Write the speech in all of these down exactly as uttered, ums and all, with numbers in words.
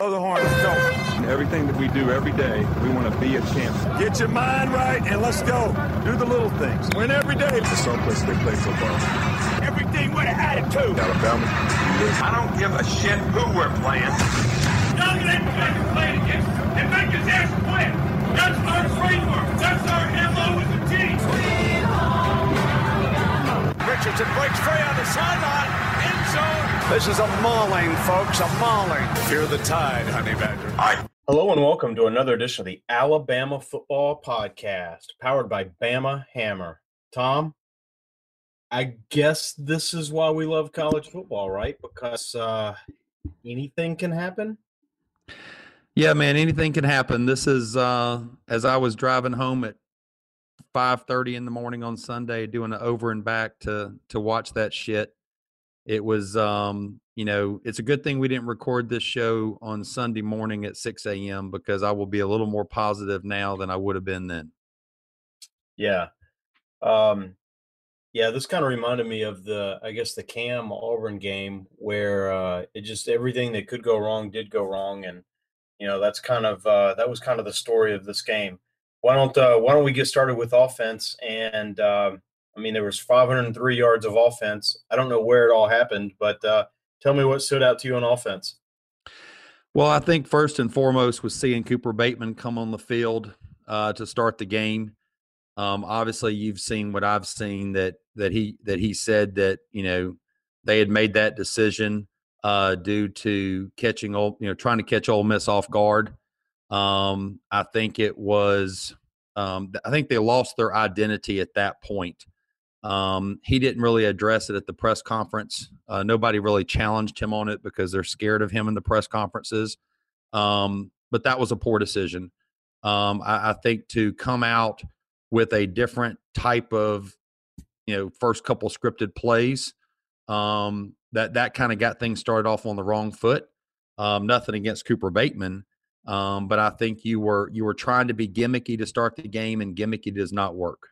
Oh, the horns go. Everything that we do every day, we want to be a champion. Get your mind right and let's go. Do the little things. Win every day. It's someplace they play football. Everything with an attitude. Alabama. I don't give a shit who we're playing. None of that fucking playing against them. And make us ass quit. That's our framework. That's our M O as a team. Richardson breaks free on the sideline. This is a mauling, folks, a mauling. Fear the tide, honey badger. I- Hello and welcome to another edition of the Alabama Football Podcast, powered by Bama Hammer. Tom, I guess this is why we love college football, right? Because uh, anything can happen? Yeah, man, anything can happen. This is, uh, as I was driving home at five thirty in the morning on Sunday, doing an over and back to to watch that shit. It was, um, you know, it's a good thing we didn't record this show on Sunday morning at six a.m. because I will be a little more positive now than I would have been then. Yeah. Um, yeah, this kind of reminded me of the, I guess, the Cam Auburn game where uh, it just everything that could go wrong did go wrong. And, you know, that's kind of uh, that was kind of the story of this game. Why don't uh, why don't we get started with offense and um uh, I mean, there was five hundred three yards of offense. I don't know where it all happened, but uh, tell me what stood out to you on offense. Well, I think first and foremost was seeing Cooper Bateman come on the field uh, to start the game. Um, obviously, you've seen what I've seen that that he that he said that you know they had made that decision uh, due to catching Ole, you know, trying to catch Ole Miss off guard. Um, I think it was. Um, I think they lost their identity at that point. Um, he didn't really address it at the press conference. Uh, nobody really challenged him on it because they're scared of him in the press conferences. Um, but that was a poor decision. Um, I, I think to come out with a different type of, you know, first couple scripted plays, um, that, that kind of got things started off on the wrong foot. Um, nothing against Cooper Bateman. Um, but I think you were, you were trying to be gimmicky to start the game, and gimmicky does not work.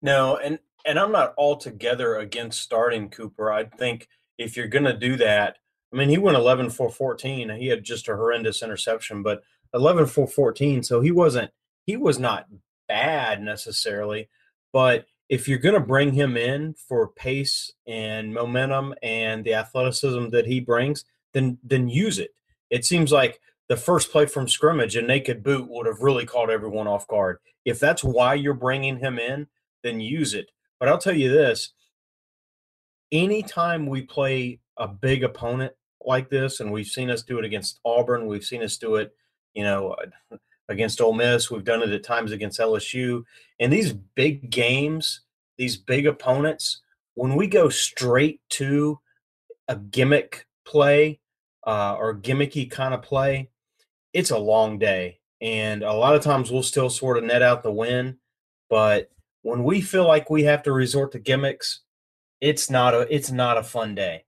No. And, And I'm not altogether against starting Cooper. I think if you're going to do that, I mean, he went eleven for fourteen. He had just a horrendous interception, but eleven for fourteen. So he wasn't, he was not bad necessarily. But if you're going to bring him in for pace and momentum and the athleticism that he brings, then then use it. It seems like the first play from scrimmage, a naked boot would have really caught everyone off guard. If that's why you're bringing him in, then use it. But I'll tell you this, anytime we play a big opponent like this, and we've seen us do it against Auburn, we've seen us do it, you know, against Ole Miss, we've done it at times against L S U. And these big games, these big opponents, when we go straight to a gimmick play uh, or gimmicky kind of play, it's a long day. And a lot of times we'll still sort of net out the win, but – when we feel like we have to resort to gimmicks, it's not a it's not a fun day.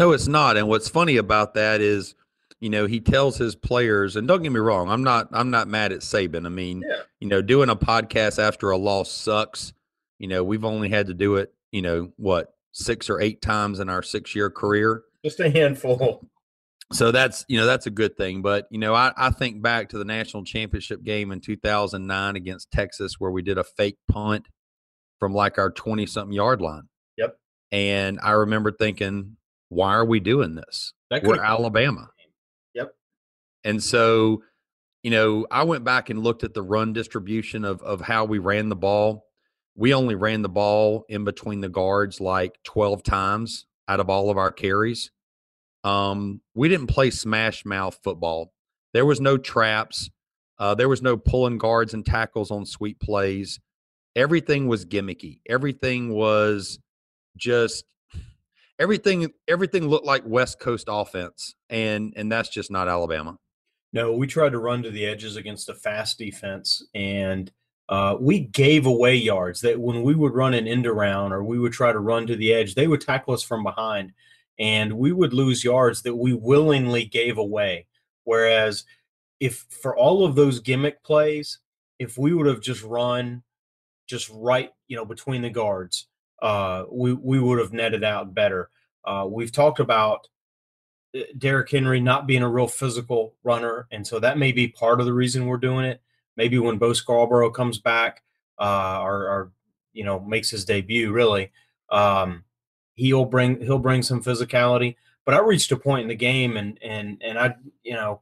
No, it's not. And what's funny about that is, you know, he tells his players, and don't get me wrong, I'm not I'm not mad at Saban. I mean, yeah. you know, doing a podcast after a loss sucks. You know, we've only had to do it, you know, what, six or eight times in our six year career. Just a handful. So that's, you know, that's a good thing. But, you know, I, I think back to the national championship game in two thousand nine against Texas where we did a fake punt from like our twenty-something yard line. Yep. And I remember thinking, why are we doing this? We're Alabama. Yep. And so, you know, I went back and looked at the run distribution of of how we ran the ball. We only ran the ball in between the guards like twelve times out of all of our carries. Um, we didn't play smash mouth football. There was no traps. Uh, there was no pulling guards and tackles on sweep plays. Everything was gimmicky. Everything was just everything. Everything looked like West Coast offense, and and that's just not Alabama. No, we tried to run to the edges against a fast defense, and uh, we gave away yards. That when we would run an end around or we would try to run to the edge, they would tackle us from behind. And we would lose yards that we willingly gave away. Whereas if for all of those gimmick plays, if we would have just run just right, you know, between the guards, uh, we, we would have netted out better. Uh, we've talked about Derrick Henry not being a real physical runner, and so that may be part of the reason we're doing it. Maybe when Bo Scarborough comes back uh, or, or you know makes his debut, really, um, he'll bring he'll bring some physicality. But I reached a point in the game, and and and I you know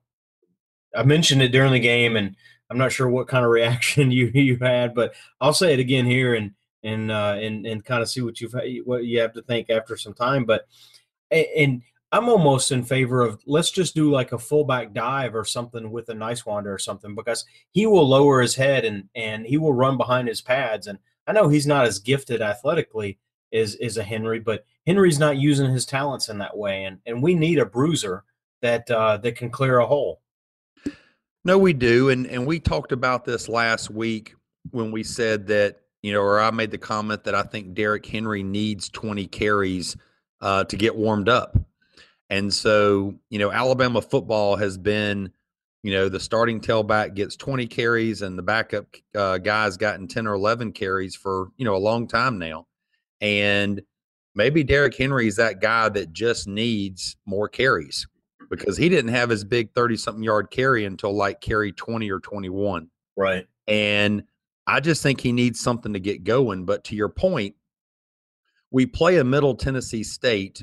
I mentioned it during the game, and I'm not sure what kind of reaction you you had, but I'll say it again here, and and uh, and and kind of see what you what you have to think after some time, but and. I'm almost in favor of let's just do like a fullback dive or something with a Nysewander or something, because he will lower his head and and he will run behind his pads. And I know he's not as gifted athletically as, as a Henry, but Henry's not using his talents in that way. And and we need a bruiser that uh, that can clear a hole. No, we do. And and we talked about this last week when we said that, you know, or I made the comment that I think Derrick Henry needs twenty carries uh, to get warmed up. And so, you know, Alabama football has been, you know, the starting tailback gets twenty carries and the backup uh, guy's gotten ten or eleven carries for, you know, a long time now. And maybe Derrick Henry is that guy that just needs more carries, because he didn't have his big thirty-something yard carry until like carry twenty or twenty-one. Right. And I just think he needs something to get going. But to your point, we play a Middle Tennessee State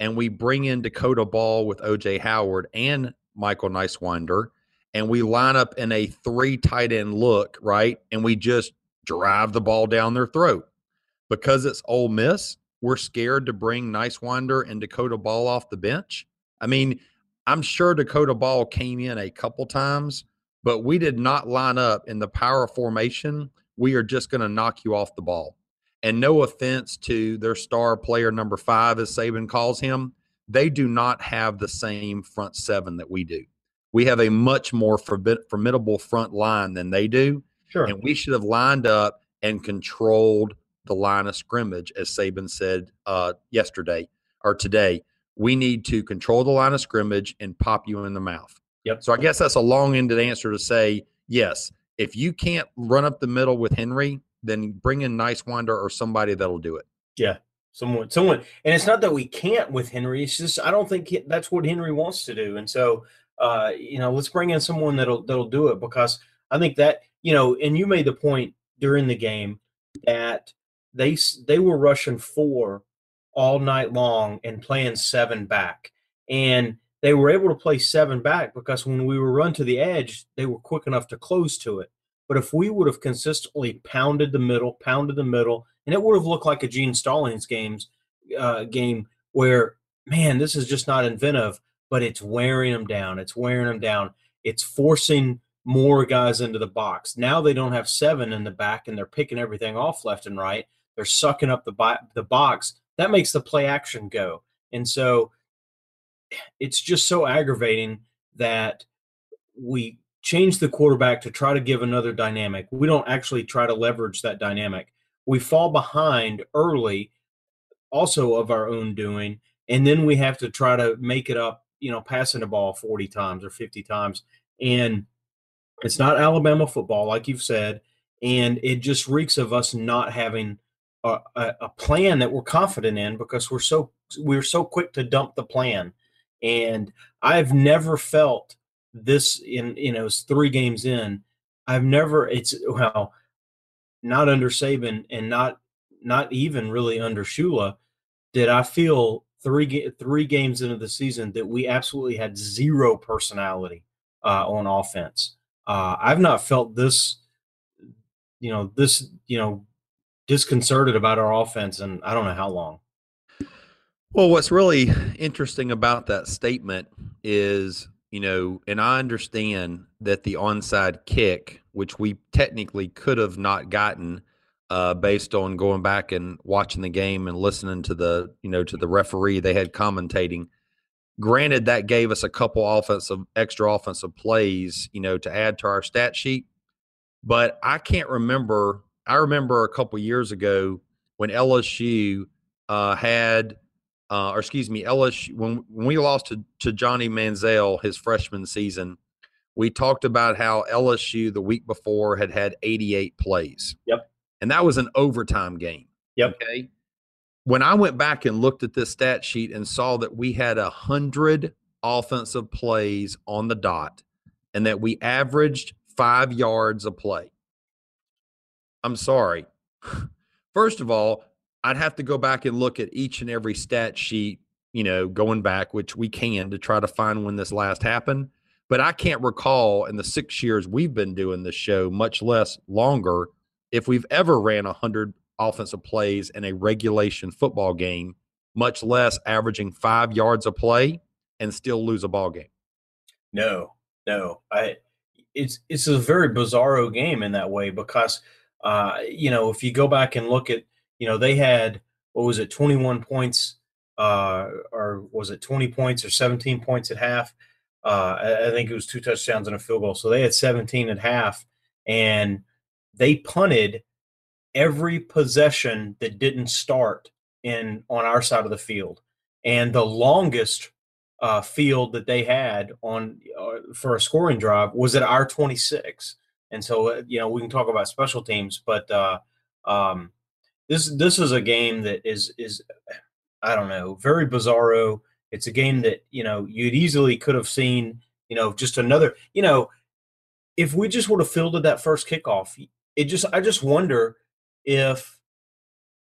and we bring in Dakota Ball with O J. Howard and Michael Nysewander, and we line up in a three tight end look, right? And we just drive the ball down their throat. Because it's Ole Miss, we're scared to bring Nysewander and Dakota Ball off the bench. I mean, I'm sure Dakota Ball came in a couple times, but we did not line up in the power formation. We are just going to knock you off the ball. And no offense to their star player number five, as Saban calls him, they do not have the same front seven that we do. We have a much more formidable front line than they do. Sure. And we should have lined up and controlled the line of scrimmage, as Saban said uh, yesterday or today. We need to control the line of scrimmage and pop you in the mouth. Yep. So I guess that's a long-ended answer to say, yes, if you can't run up the middle with Henry, then bring in Nysewander or somebody that'll do it. Yeah, someone, someone, and it's not that we can't with Henry. It's just I don't think he, that's what Henry wants to do. And so, uh, you know, let's bring in someone that'll that'll do it, because I think that, you know, and you made the point during the game that they they were rushing four all night long and playing seven back, and they were able to play seven back because when we were run to the edge, they were quick enough to close to it. But if we would have consistently pounded the middle, pounded the middle, and it would have looked like a Gene Stallings games, uh, game where, man, this is just not inventive, but it's wearing them down. It's wearing them down. It's forcing more guys into the box. Now they don't have seven in the back, and they're picking everything off left and right. They're sucking up the, bo- the box. That makes the play action go. And so it's just so aggravating that we – change the quarterback to try to give another dynamic. We don't actually try to leverage that dynamic. We fall behind early, also of our own doing, and then we have to try to make it up, you know, passing the ball forty times or fifty times. And it's not Alabama football, like you've said, and it just reeks of us not having a, a, a plan that we're confident in, because we're so we're so quick to dump the plan. And I've never felt – this in you know it's three games in. I've never it's well, not under Saban and not not even really under Shula did I feel three three games into the season that we absolutely had zero personality uh, on offense. Uh, I've not felt this you know this you know disconcerted about our offense, and I don't know how long. Well, what's really interesting about that statement is, you know, and I understand that the onside kick, which we technically could have not gotten uh, based on going back and watching the game and listening to the, you know, to the referee they had commentating. Granted, that gave us a couple offensive, extra offensive plays, you know, to add to our stat sheet. But I can't remember. I remember a couple years ago when L S U uh, had – Uh, or excuse me, L S U, when, when we lost to, to Johnny Manziel his freshman season, we talked about how L S U the week before had had eighty-eight plays. Yep. And that was an overtime game. Yep. Okay. when I went back and looked at this stat sheet and saw that we had a hundred offensive plays on the dot and that we averaged five yards a play, I'm sorry. First of all, I'd have to go back and look at each and every stat sheet, you know, going back, which we can, to try to find when this last happened. But I can't recall in the six years we've been doing this show, much less longer, if we've ever ran one hundred offensive plays in a regulation football game, much less averaging five yards a play and still lose a ball game. No, no. I, it's, it's a very bizarro game in that way because, uh, you know, if you go back and look at, you know, they had, what was it, twenty-one points uh, or was it twenty points or seventeen points at half? Uh, I, I think it was two touchdowns and a field goal. So they had seventeen at half, and they punted every possession that didn't start in on our side of the field. And the longest uh, field that they had on uh, for a scoring drive was at our twenty-six. And so, uh, you know, we can talk about special teams, but uh, um, this this is a game that is is I don't know, very bizarro. It's a game that, you know, you'd easily could have seen, you know, just another, you know, if we just would have fielded that first kickoff, it just, I just wonder if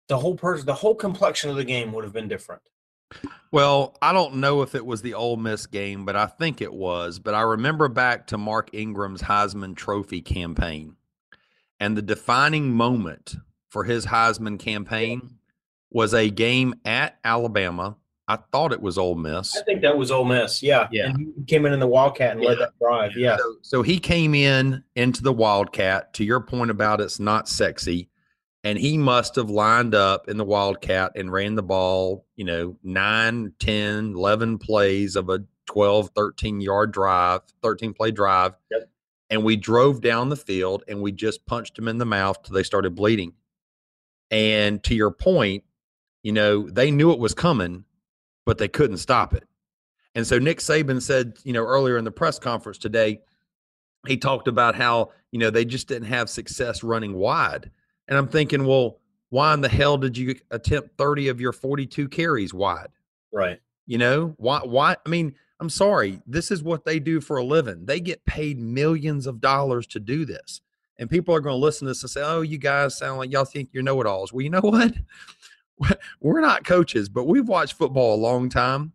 the whole person, the whole complexion of the game would have been different. Well, I don't know if it was the Ole Miss game, but I think it was. But I remember back to Mark Ingram's Heisman Trophy campaign, and the defining moment for his Heisman campaign was a game at Alabama. I thought it was Ole Miss. I think that was Ole Miss, yeah. yeah. And he came in in the Wildcat and yeah. led that drive, yeah. So, so he came in into the Wildcat, to your point about it's not sexy, and he must have lined up in the Wildcat and ran the ball, you know, nine, ten, eleven plays of a twelve, thirteen-yard drive, thirteen-play drive, yep. And we drove down the field, and we just punched him in the mouth till they started bleeding. And to your point, you know, they knew it was coming, but they couldn't stop it. And so Nick Saban said, you know, earlier in the press conference today, he talked about how, you know, they just didn't have success running wide. And I'm thinking, well, why in the hell did you attempt thirty of your forty-two carries wide? Right. You know, why, why? I mean, I'm sorry. This is what they do for a living. They get paid millions of dollars to do this. And people are going to listen to this and say, oh, you guys sound like y'all think you're know-it-alls. Well, you know what? We're not coaches, but we've watched football a long time.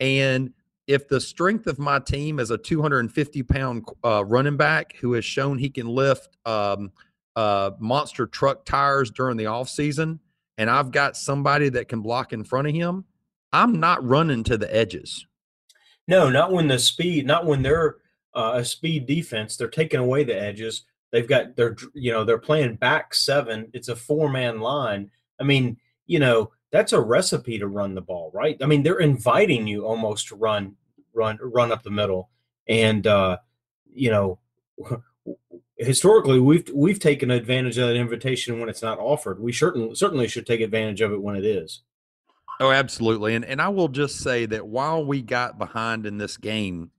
And if the strength of my team is a two hundred fifty pound uh, running back who has shown he can lift um, uh, monster truck tires during the offseason, and I've got somebody that can block in front of him, I'm not running to the edges. No, not when the speed, not when they're uh, a speed defense, they're taking away the edges. They've got their, you know, they're playing back seven. It's a four man line. I mean, you know, that's a recipe to run the ball, right? I mean, they're inviting you almost to run, run, run up the middle. And, uh, you know, historically we've, we've taken advantage of that invitation when it's not offered. We certainly, certainly should take advantage of it when it is. Oh, absolutely. And, and I will just say that while we got behind in this game,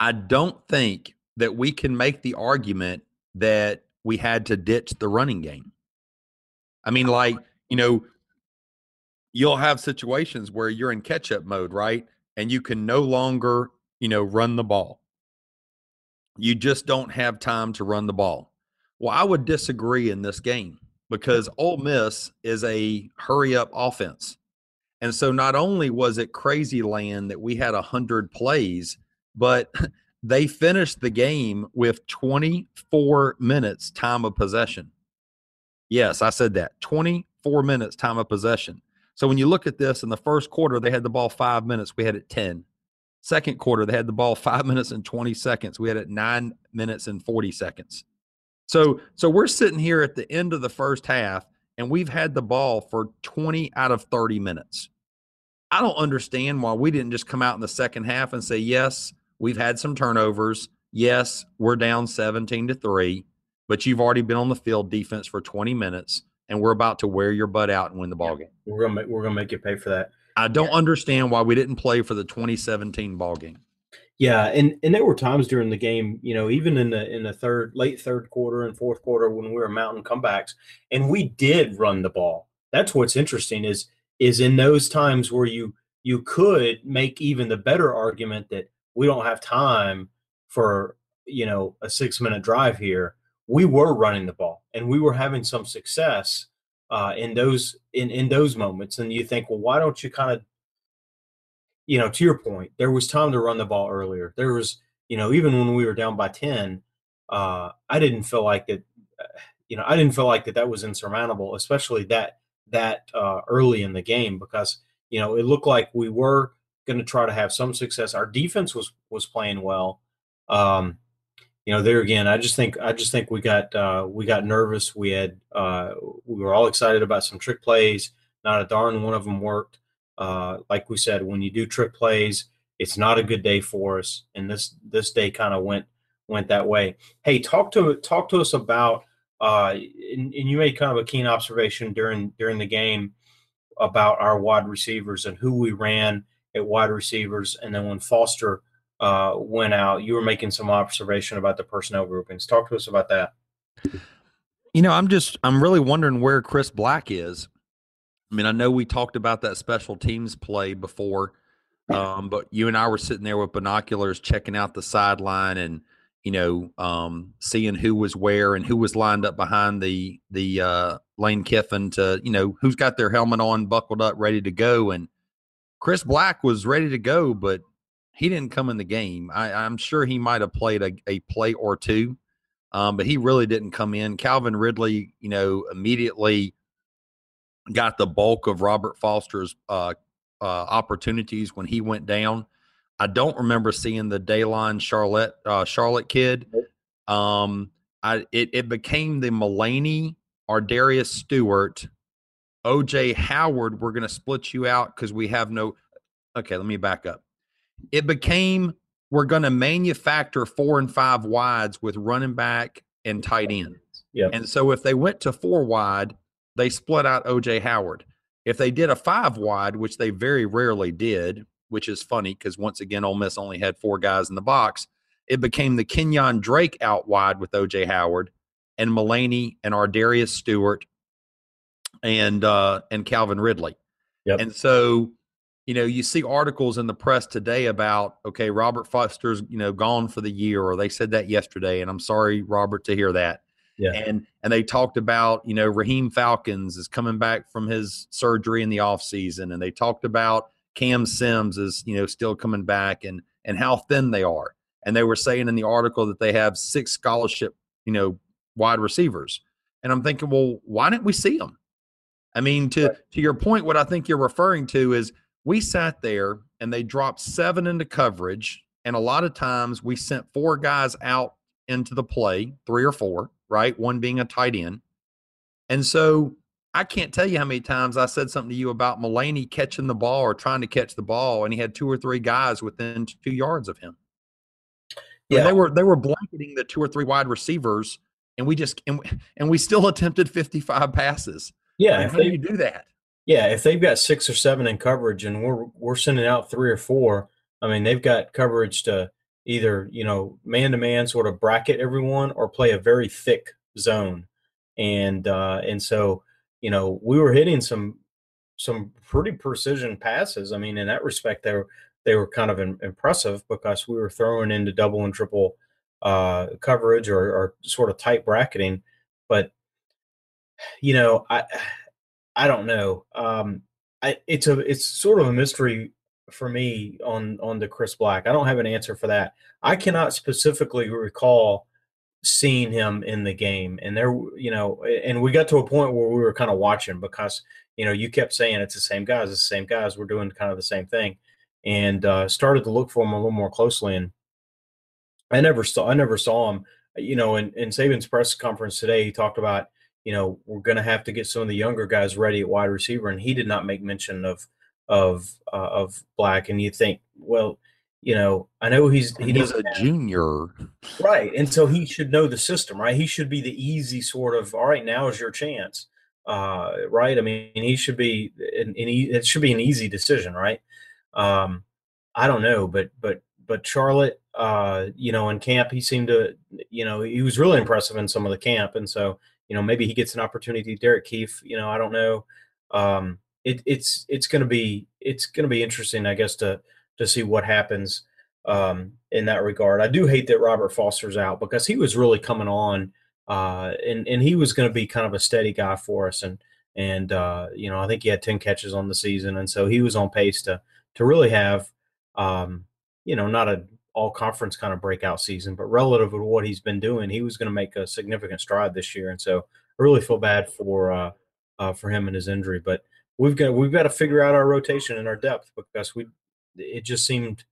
I don't think that we can make the argument that we had to ditch the running game. I mean, like, you know, you'll have situations where you're in catch-up mode, right? And you can no longer, you know, run the ball. You just don't have time to run the ball. Well, I would disagree in this game because Ole Miss is a hurry-up offense. And so not only was it crazy land that we had one hundred plays, but they finished the game with twenty-four minutes time of possession. Yes, I said that. twenty-four minutes time of possession. So when you look at this, in the first quarter, they had the ball five minutes. We had it ten. Second quarter, they had the ball five minutes and twenty seconds. We had it nine minutes and forty seconds. So, so we're sitting here at the end of the first half, and we've had the ball for twenty out of thirty minutes. I don't understand why we didn't just come out in the second half and say, yes, we've had some turnovers. Yes, we're down seventeen to three. But you've already been on the field defense for twenty minutes, and we're about to wear your butt out and win the ballgame. Yeah, we're gonna make, we're gonna make you pay for that. I don't yeah. understand why we didn't play for the twenty seventeen ballgame. Yeah, and and there were times during the game, you know, even in the in the third, late third quarter and fourth quarter when we were mounting comebacks, and we did run the ball. that's what's interesting is is in those times where you you could make even the better argument that we don't have time for, you know, a six-minute drive here, we were running the ball and we were having some success uh, in those in, in those moments. And you think, well, why don't you kind of, you know, to your point, there was time to run the ball earlier. There was, you know, even when we were down by ten, uh, I didn't feel like that, you know, I didn't feel like that that was insurmountable, especially that that uh, early in the game, because, you know, it looked like we were going to try to have some success. Our defense was was playing well. Um, you know, there again, I just think I just think we got uh, we got nervous. We had uh, we were all excited about some trick plays. Not a darn one of them worked. Uh, like we said, when you do trick plays, it's not a good day for us. And this this day kind of went went that way. Hey, talk to talk to us about uh, and, and you made kind of a keen observation during during the game about our wide receivers and who we ran at wide receivers. And then when Foster uh, went out, you were making some observation about the personnel groupings. Talk to us about that. You know, I'm just, I'm really wondering where Chris Black is. I mean, I know we talked about that special teams play before, um, but you and I were sitting there with binoculars checking out the sideline and, you know, um, seeing who was where and who was lined up behind the, the uh, Lane Kiffin to, you know, who's got their helmet on, buckled up, ready to go. And Chris Black was ready to go, but he didn't come in the game. I, I'm sure he might have played a, a play or two, um, but he really didn't come in. Calvin Ridley, you know, immediately got the bulk of Robert Foster's uh, uh, opportunities when he went down. I don't remember seeing the Daylon Charlot uh, Charlotte kid. Um, I it, it became the Mullaney, Ardarius Stewart, O J. Howard, we're going to split you out because we have no – okay, let me back up. It became we're going to manufacture four and five wides with running back and tight end. Yeah. And so if they went to four wide, they split out O J. Howard. If they did a five wide, which they very rarely did, which is funny because, once again, Ole Miss only had four guys in the box, it became the Kenyan Drake out wide with O J. Howard and Mullaney and Ardarius Stewart and uh, and Calvin Ridley. Yep. And so, you know, you see articles in the press today about, okay, Robert Foster's, you know, gone for the year, or they said that yesterday, and I'm sorry, Robert, to hear that. Yeah. And and they talked about, you know, Raheem Falkins is coming back from his surgery in the offseason, and they talked about Cam Sims is, you know, still coming back and and how thin they are. And they were saying in the article that they have six scholarship, you know, wide receivers. And I'm thinking, well, why didn't we see them? I mean, to, to your point, what I think you're referring to is we sat there and they dropped seven into coverage, and a lot of times we sent four guys out into the play, three or four, right, one being a tight end. And so I can't tell you how many times I said something to you about Mullaney catching the ball or trying to catch the ball, and he had two or three guys within two yards of him. Yeah, and they were they were blanketing the two or three wide receivers, and we just and, and we still attempted fifty-five passes. Yeah, if how they, do you do that? Yeah, if they've got six or seven in coverage and we're we're sending out three or four, I mean, they've got coverage to either, you know, man-to-man sort of bracket everyone or play a very thick zone. And uh, and so, you know, we were hitting some some pretty precision passes. I mean, in that respect, they were, they were kind of in, impressive because we were throwing into double and triple uh, coverage or, or sort of tight bracketing. But you know, I, I don't know. Um, I, it's a, it's sort of a mystery for me on, on the Chris Black. I don't have an answer for that. I cannot specifically recall seeing him in the game. And there, you know, and we got to a point where we were kind of watching because, you know, you kept saying it's the same guys, it's the same guys. We're doing kind of the same thing, and uh, started to look for him a little more closely. And I never saw, I never saw him, you know, in, in Saban's press conference today, he talked about, you know, we're going to have to get some of the younger guys ready at wide receiver, and he did not make mention of of uh, of Black. And you think, well, you know, I know he's he he's a junior, right? And so he should know the system, right? He should be the easy sort of, all right, now is your chance, uh, right? I mean, he should be, and it should be an easy decision, right? Um, I don't know, but but but Charlotte, uh, you know, in camp, he seemed to, you know, he was really impressive in some of the camp, and so, you know, maybe he gets an opportunity. Derek Keefe, you know, I don't know. um, it, it's it's going to be it's going to be interesting, I guess, to to see what happens um, in that regard. I do hate that Robert Foster's out because he was really coming on, uh, and and he was going to be kind of a steady guy for us. And and uh, you know, I think he had ten catches on the season, and so he was on pace to to really have um, you know not a all-conference kind of breakout season, but relative to what he's been doing, he was going to make a significant stride this year. And so I really feel bad for uh, uh, for him and his injury. But we've got we've got to figure out our rotation and our depth because we it just seemed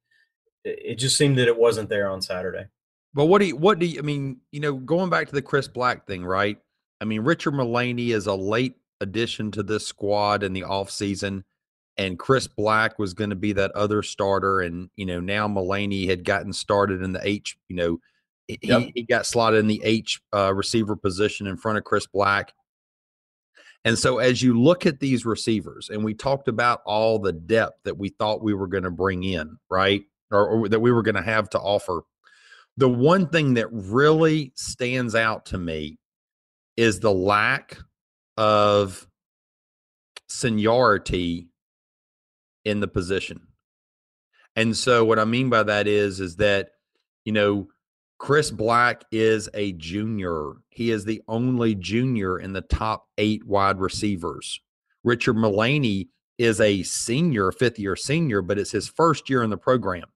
it just seemed that it wasn't there on Saturday. Well, what do you, what do you, I mean? You know, going back to the Chris Black thing, right? I mean, Richard Mullaney is a late addition to this squad in the offseason. And Chris Black was going to be that other starter, and you know now Mullaney had gotten started in the H. You know, he, yep. he got slotted in the H uh, receiver position in front of Chris Black. And so, as you look at these receivers, and we talked about all the depth that we thought we were going to bring in, right, or, or that we were going to have to offer, the one thing that really stands out to me is the lack of seniority in the position. And so what I mean by that is, is that, you know, Chris Black is a junior. He is the only junior in the top eight wide receivers. Richard Mullaney is a senior, fifth year senior, but it's his first year in the program.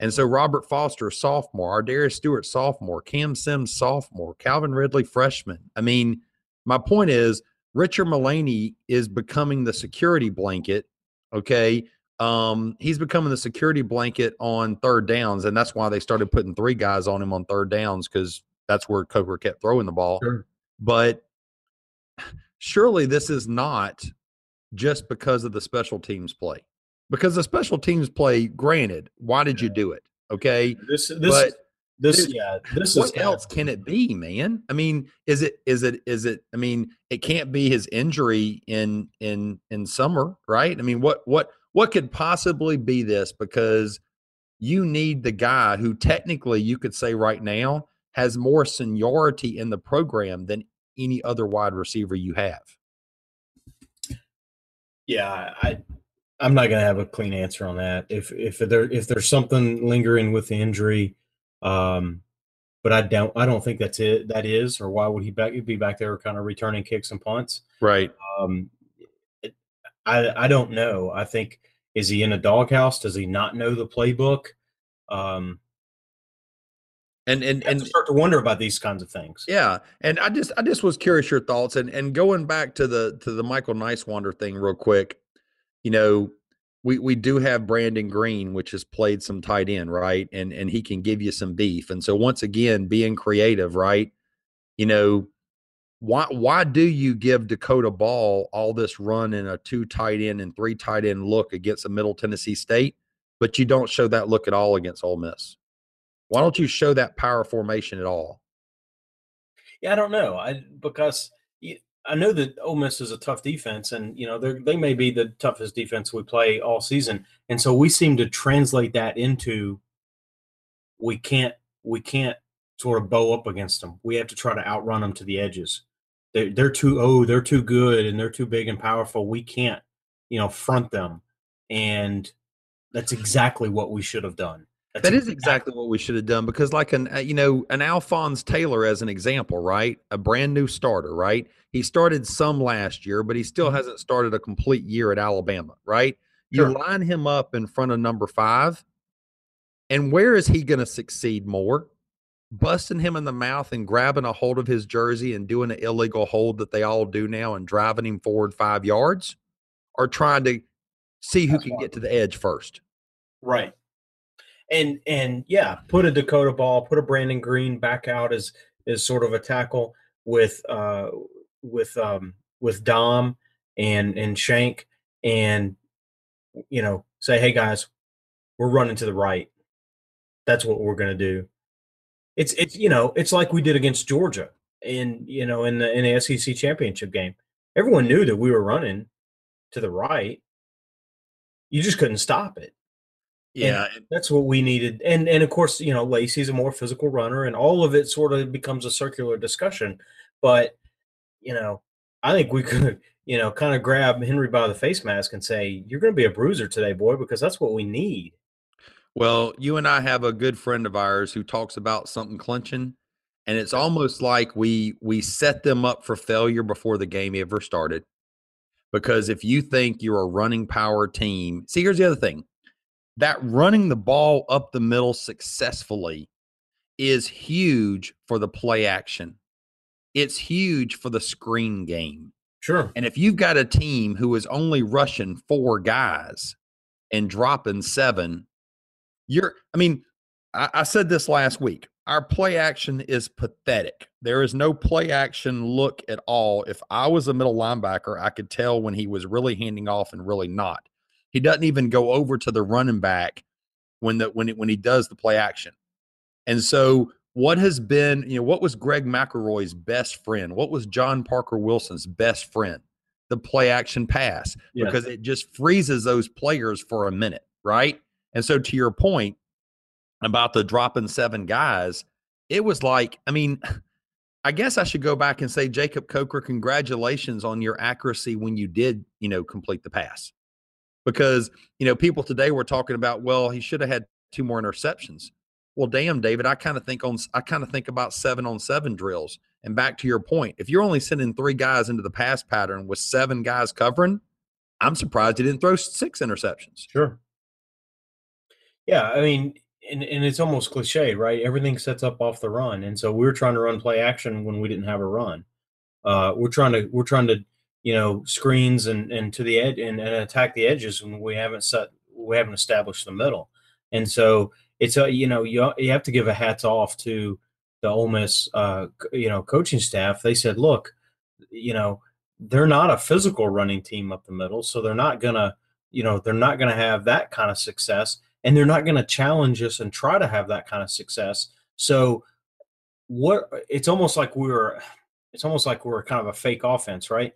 And so Robert Foster, sophomore, Ardarius Stewart, sophomore, Cam Sims, sophomore, Calvin Ridley, freshman. I mean, my point is Richard Mullaney is becoming the security blanket. Okay, um, he's becoming the security blanket on third downs, and that's why they started putting three guys on him on third downs, because that's where Coker kept throwing the ball. Sure. But surely this is not just because of the special teams play. Because the special teams play, granted, why did yeah. you do it? Okay, this this but this dude, yeah. This what is else bad. Can it be, man? I mean, is it is it is it? I mean, it can't be his injury in in in summer, right? I mean, what what what could possibly be this? Because you need the guy who technically you could say right now has more seniority in the program than any other wide receiver you have. Yeah, I I'm not going to have a clean answer on that. If if there if there's something lingering with the injury. Um, but I don't, I don't think that's it. That is, or why would he back, be back there kind of returning kicks and punts? Right. Um, it, I, I don't know. I think, is he in a doghouse? Does he not know the playbook? Um, and, and, and start to wonder about these kinds of things. Yeah. And I just, I just was curious your thoughts and, and going back to the, to the Michael Nysewander thing real quick, you know, We we do have Brandon Green, which has played some tight end, right? And and he can give you some beef. And so once again, being creative, right? You know, why why do you give Dakota Ball all this run in a two tight end and three tight end look against a Middle Tennessee State, but you don't show that look at all against Ole Miss? Why don't you show that power formation at all? Yeah, I don't know. I because. You, I know that Ole Miss is a tough defense, and you know they may be the toughest defense we play all season, and so we seem to translate that into we can't we can't sort of bow up against them. We have to try to outrun them to the edges. They're, they're too oh they're too good and they're too big and powerful. We can't you know front them, and that's exactly what we should have done. That's that exactly is exactly what we should have done because, like an uh, you know, an Alphonse Taylor as an example, right? A brand new starter, right? He started some last year, but he still hasn't started a complete year at Alabama, right? Sure. You line him up in front of number five, and where is he going to succeed more? Busting him in the mouth and grabbing a hold of his jersey and doing an illegal hold that they all do now and driving him forward five yards, or trying to see who That's can wild. Get to the edge first, right? And and yeah, put a Dakota Ball, put a Brandon Green back out as as sort of a tackle with uh, with um, with Dom and and Shank, and you know say, hey guys, we're running to the right. That's what we're gonna do. It's it's you know it's like we did against Georgia in you know in the in the S E C championship game. Everyone knew that we were running to the right. You just couldn't stop it. Yeah, and that's what we needed. And, and of course, you know, Lacey's a more physical runner, and all of it sort of becomes a circular discussion. But, you know, I think we could, you know, kind of grab Henry by the face mask and say, you're going to be a bruiser today, boy, because that's what we need. Well, you and I have a good friend of ours who talks about something clinching, and it's almost like we we set them up for failure before the game ever started. Because if you think you're a running power team, see, here's the other thing. That running the ball up the middle successfully is huge for the play action. It's huge for the screen game. Sure. And if you've got a team who is only rushing four guys and dropping seven, you're, I mean, I, I said this last week. Our play action is pathetic. There is no play action look at all. If I was a middle linebacker, I could tell when he was really handing off and really not. He doesn't even go over to the running back when the when it, when he does the play action. And so what has been, you know, what was Greg McElroy's best friend? What was John Parker Wilson's best friend? The play action pass. Yes. Because it just freezes those players for a minute, right? And so to your point, about the dropping seven guys, it was like, I mean, I guess I should go back and say, Jacob Coker, congratulations on your accuracy when you did, you know, complete the pass. Because, you know, people today were talking about, well, he should have had two more interceptions. Well, damn, David, I kind of think on, I kind of think about seven on seven drills. And back to your point, if you're only sending three guys into the pass pattern with seven guys covering, I'm surprised he didn't throw six interceptions. Sure. Yeah, I mean, And, and it's almost cliche, right? Everything sets up off the run, and so we're trying to run play action when we didn't have a run. Uh, we're trying to we're trying to you know screens and and to the edge and, and attack the edges when we haven't set we haven't established the middle. And so it's a, you know you you have to give a hats off to the Ole Miss uh, you know coaching staff. They said, look, you know they're not a physical running team up the middle, so they're not gonna you know they're not gonna have that kind of success. And they're not going to challenge us and try to have that kind of success. So, what it's almost like we're, it's almost like we're kind of a fake offense, right?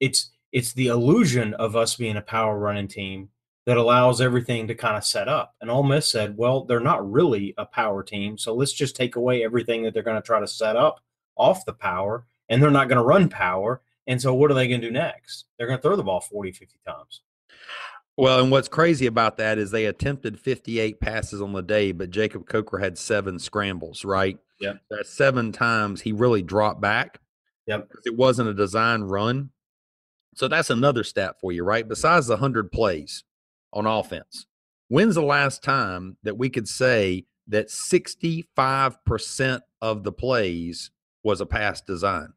It's it's the illusion of us being a power running team that allows everything to kind of set up. And Ole Miss said, well, they're not really a power team, so let's just take away everything that they're going to try to set up off the power, and they're not going to run power. And so, what are they going to do next? They're going to throw the ball forty, fifty times. Well, and what's crazy about that is they attempted fifty-eight passes on the day, but Jacob Coker had seven scrambles, right? Yeah. That's seven times he really dropped back. Yep. Because it wasn't a design run. So that's another stat for you, right? Besides the one hundred plays on offense, when's the last time that we could say that sixty-five percent of the plays was a pass design?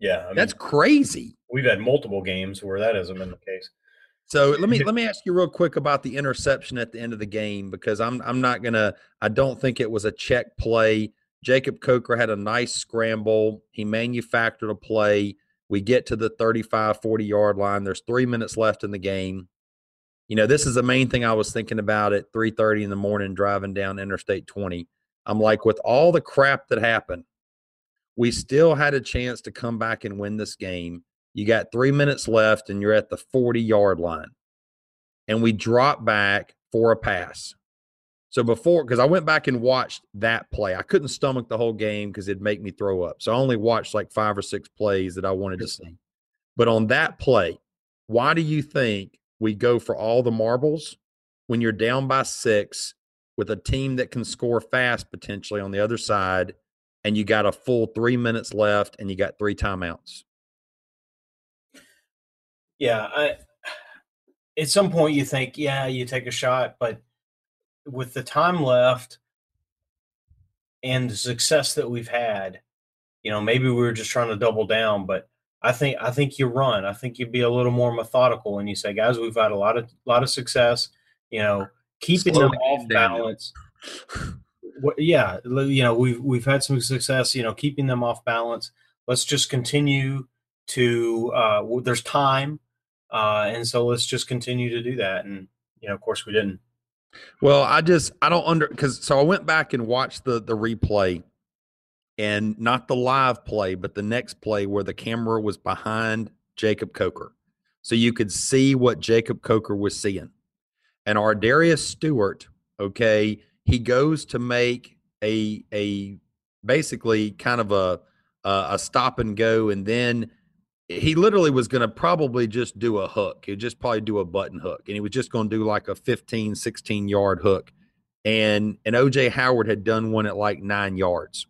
Yeah. I mean, that's crazy. We've had multiple games where that hasn't been the case. So let me let me ask you real quick about the interception at the end of the game, because I'm I'm not gonna I don't think it was a check play. Jacob Coker had a nice scramble. He manufactured a play. We get to the thirty-five, forty yard line. There's three minutes left in the game. You know, this is the main thing I was thinking about at three thirty in the morning driving down Interstate twenty. I'm like, with all the crap that happened, we still had a chance to come back and win this game. You got three minutes left, and you're at the forty-yard line. And we drop back for a pass. So before – because I went back and watched that play. I couldn't stomach the whole game because it'd make me throw up. So I only watched like five or six plays that I wanted to see. But on that play, why do you think we go for all the marbles when you're down by six with a team that can score fast potentially on the other side, and you got a full three minutes left, and you got three timeouts? Yeah, I, at some point you think, yeah, you take a shot, but with the time left and the success that we've had, you know, maybe we were just trying to double down. But I think I think you run. I think you'd be a little more methodical, and you say, guys, we've had a lot of lot of success. You know, keeping them off balance. Yeah, you know, we've we've had some success. You know, keeping them off balance. Let's just continue to. Uh, there's time. Uh, and so let's just continue to do that. And, you know, of course we didn't. Well, I just, I don't under, cause so I went back and watched the, the replay, and not the live play, but the next play where the camera was behind Jacob Coker. So you could see what Jacob Coker was seeing. And Ardarius Stewart, okay, he goes to make a, a basically kind of a, a, a stop and go. And then he literally was going to probably just do a hook. He'd just probably do a button hook. And he was just going to do like a fifteen, sixteen-yard hook. And, and O J. Howard had done one at like nine yards.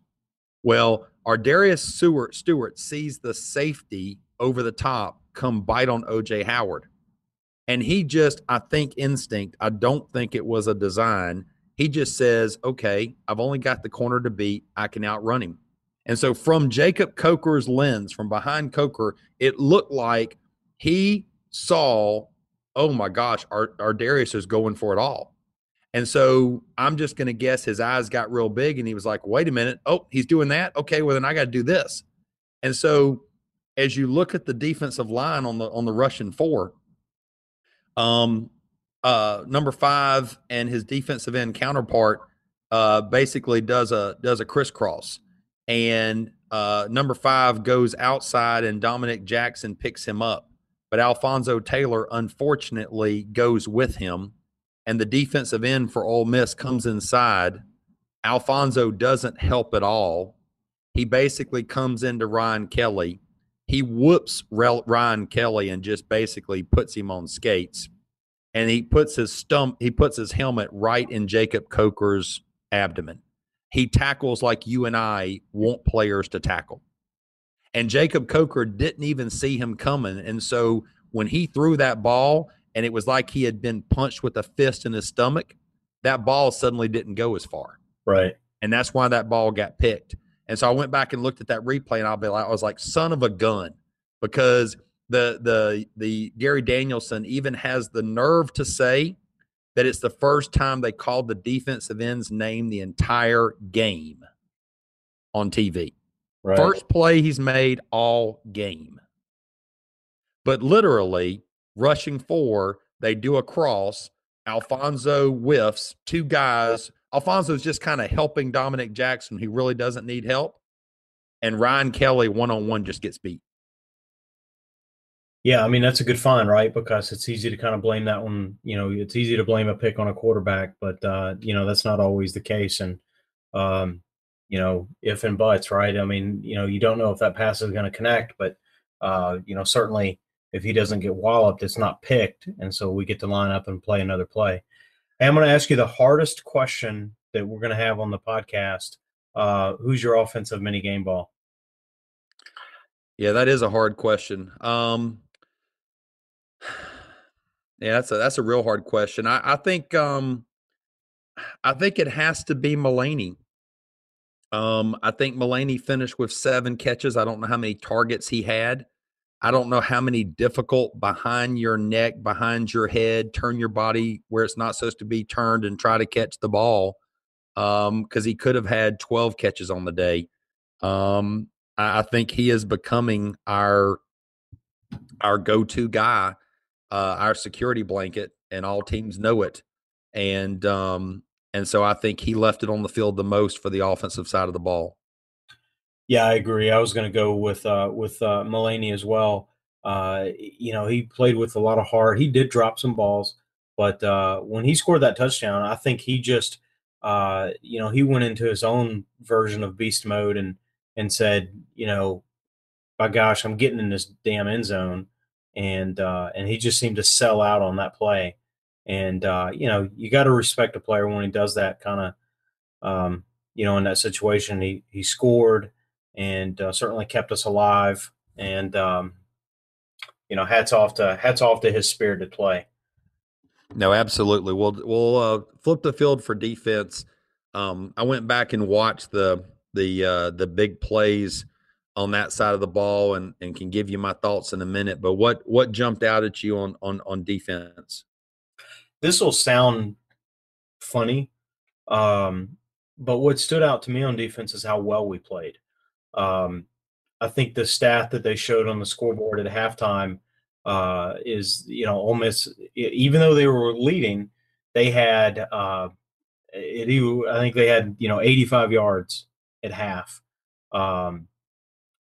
Well, Ardarius Stewart, Stewart sees the safety over the top come bite on O J. Howard. And he just, I think instinct, I don't think it was a design. He just says, okay, I've only got the corner to beat. I can outrun him. And so from Jacob Coker's lens, from behind Coker, it looked like he saw, oh my gosh, our, our Darius is going for it all. And so I'm just going to guess his eyes got real big and he was like, wait a minute. Oh, he's doing that. Okay, well then I got to do this. And so as you look at the defensive line on the, on the Russian four, um, uh, number five and his defensive end counterpart uh, basically does a, does a crisscross. And uh, number five goes outside, and Dominic Jackson picks him up. But Alphonse Taylor, unfortunately, goes with him. And the defensive end for Ole Miss comes inside. Alphonse doesn't help at all. He basically comes into Ryan Kelly. He whoops Ryan Kelly and just basically puts him on skates. And he puts his stump, he puts his helmet right in Jacob Coker's abdomen. He tackles like you and I want players to tackle. And Jacob Coker didn't even see him coming. And so when he threw that ball and it was like he had been punched with a fist in his stomach, that ball suddenly didn't go as far. Right. And that's why that ball got picked. And so I went back and looked at that replay and I'll be like, I was like, son of a gun, because the, the, the Gary Danielson even has the nerve to say that it's the first time they called the defensive end's name the entire game on T V. Right. First play he's made all game. But literally, rushing four, they do a cross. Alphonse whiffs, two guys. Alphonso's just kind of helping Dominic Jackson, who really doesn't need help. And Ryan Kelly, one-on-one, just gets beat. Yeah, I mean, that's a good find, right? Because it's easy to kind of blame that one. You know, it's easy to blame a pick on a quarterback, but, uh, you know, that's not always the case. And, um, you know, if and buts, right? I mean, you know, you don't know if that pass is going to connect, but, uh, you know, certainly if he doesn't get walloped, it's not picked. And so we get to line up and play another play. And I'm going to ask you the hardest question that we're going to have on the podcast. Uh, who's your offensive mini game ball? Yeah, that is a hard question. Um, Yeah, that's a that's a real hard question. I, I think um, I think it has to be Mullaney. Um, I think Mullaney finished with seven catches. I don't know how many targets he had. I don't know how many difficult behind your neck, behind your head, turn your body where it's not supposed to be turned and try to catch the ball, because um, he could have had twelve catches on the day. Um, I, I think he is becoming our our go-to guy. Uh, our security blanket, and all teams know it. And um, and so I think he left it on the field the most for the offensive side of the ball. Yeah, I agree. I was going to go with uh, with uh, Mullaney as well. Uh, you know, he played with a lot of heart. He did drop some balls, but uh, when he scored that touchdown, I think he just, uh, you know, he went into his own version of beast mode and and said, you know, by gosh, I'm getting in this damn end zone. And uh, and he just seemed to sell out on that play. And, uh, you know, you got to respect a player when he does that kind of, um, you know, in that situation. He, he scored and uh, certainly kept us alive. And, um, you know, hats off to hats off to his spirited play. No, absolutely. We'll, we'll uh, flip the field for defense. Um, I went back and watched the the uh, the big plays on that side of the ball, and, and can give you my thoughts in a minute. But what what jumped out at you on on, on defense? This will sound funny, um, but what stood out to me on defense is how well we played. Um, I think the stat that they showed on the scoreboard at halftime uh, is, you know, Ole Miss, even though they were leading, they had, uh, it, I think they had, you know, eighty-five yards at half. Um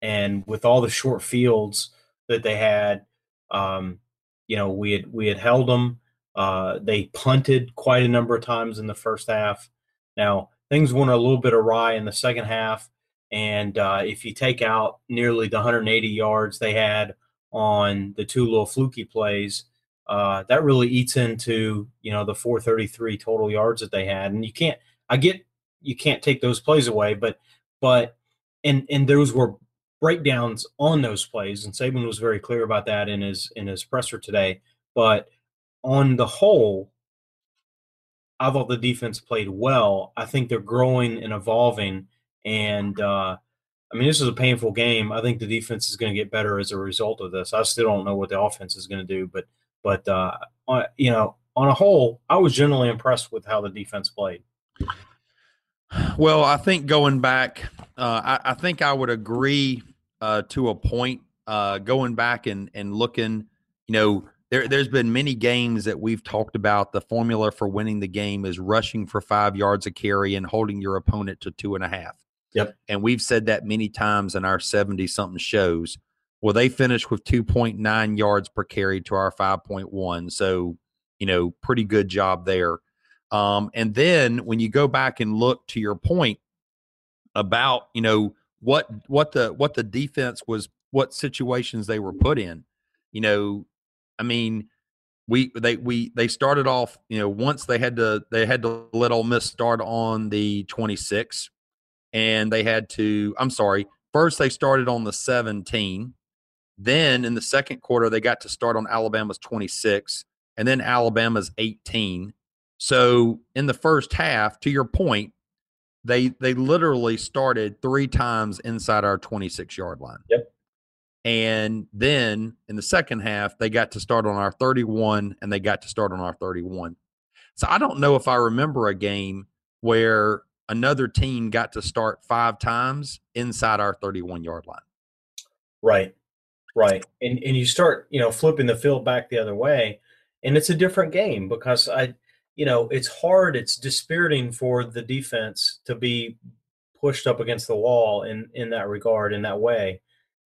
And with all the short fields that they had, um, you know, we had we had held them. Uh, they punted quite a number of times in the first half. Now, things went a little bit awry in the second half. And uh, if you take out nearly the one hundred eighty yards they had on the two little fluky plays, uh, that really eats into, you know, the four thirty-three total yards that they had. And you can't, I get, you can't take those plays away, but, but, and, and those were breakdowns on those plays. And Saban was very clear about that in his, in his presser today. But on the whole, I thought the defense played well. I think they're growing and evolving. And, uh, I mean, this is a painful game. I think the defense is going to get better as a result of this. I still don't know what the offense is going to do, but, but uh, on, you know, on a whole, I was generally impressed with how the defense played. Well, I think going back, uh, I, I think I would agree uh, to a point. Uh, going back and and looking, you know, there, there's been many games that we've talked about. The formula for winning the game is rushing for five yards a carry and holding your opponent to two and a half. Yep. And we've said that many times in our seventy-something shows. Well, they finished with two point nine yards per carry to our five point one. So, you know, pretty good job there. Um, and then when you go back and look to your point about, you know, what what the what the defense was, what situations they were put in, you know, I mean, we they we they started off, you know, once they had to they had to let Ole Miss start on the twenty-six. And they had to, I'm sorry, first they started on the seventeen. Then in the second quarter, they got to start on Alabama's twenty-six and then Alabama's eighteen. So in the first half, to your point, they they literally started three times inside our twenty-six-yard line. Yep. And then in the second half, they got to start on our thirty-one and they got to start on our thirty-one. So I don't know if I remember a game where – another team got to start five times inside our thirty-one-yard line. Right, right. And and you start, you know, flipping the field back the other way, and it's a different game because, I, you know, it's hard. It's dispiriting for the defense to be pushed up against the wall in, in that regard, in that way.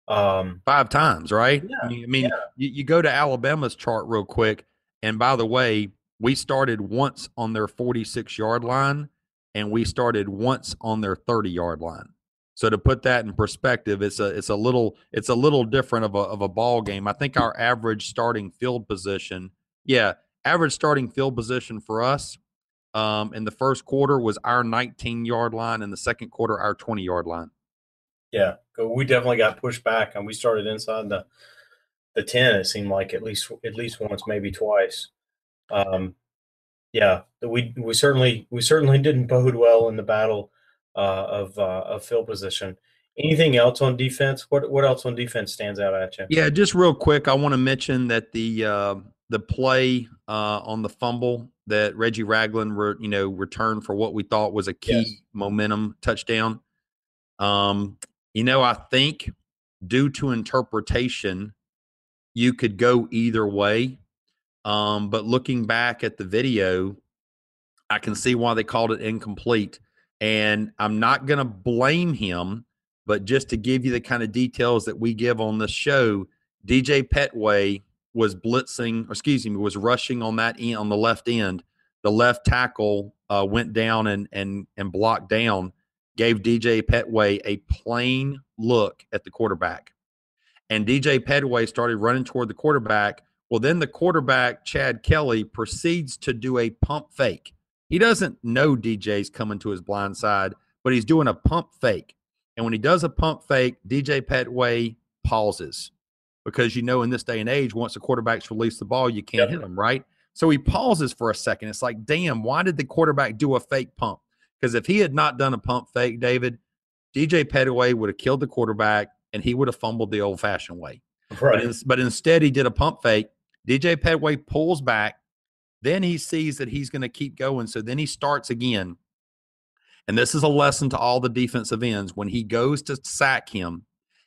Um, five times, right? Yeah, I mean, yeah. you, you go to Alabama's chart real quick, and by the way, we started once on their forty-six-yard line, and we started once on their thirty-yard line. So to put that in perspective, it's a it's a little it's a little different of a of a ball game. I think our average starting field position, yeah, average starting field position for us um, in the first quarter was our nineteen-yard line, and the second quarter our twenty-yard line. Yeah, we definitely got pushed back, and we started inside the the ten. It seemed like at least at least once, maybe twice. Um, Yeah, we we certainly we certainly didn't bode well in the battle uh, of uh, of field position. Anything else on defense? What what else on defense stands out at you? Yeah, just real quick, I want to mention that the uh, the play uh, on the fumble that Reggie Ragland re- you know returned for what we thought was a key yes. momentum touchdown. Um, you know, I think due to interpretation, you could go either way. Um, but looking back at the video, I can see why they called it incomplete. And I'm not going to blame him, but just to give you the kind of details that we give on this show, D J. Pettway was blitzing, or excuse me, was rushing on that end, on the left end. The left tackle uh, went down and and and blocked down, gave D J. Pettway a plain look at the quarterback. And D J. Pettway started running toward the quarterback. Well, then the quarterback, Chad Kelly, proceeds to do a pump fake. He doesn't know D J's coming to his blind side, but he's doing a pump fake. And when he does a pump fake, D J. Pettway pauses because, you know, in this day and age, once the quarterback's released the ball, you can't yep. hit him, right? So he pauses for a second. It's like, damn, why did the quarterback do a fake pump? Because if he had not done a pump fake, David, D J. Pettway would have killed the quarterback and he would have fumbled the old-fashioned way. Right. But, in, but instead he did a pump fake. D J. Pettway pulls back. Then he sees that he's going to keep going. So then he starts again. And this is a lesson to all the defensive ends. When he goes to sack him,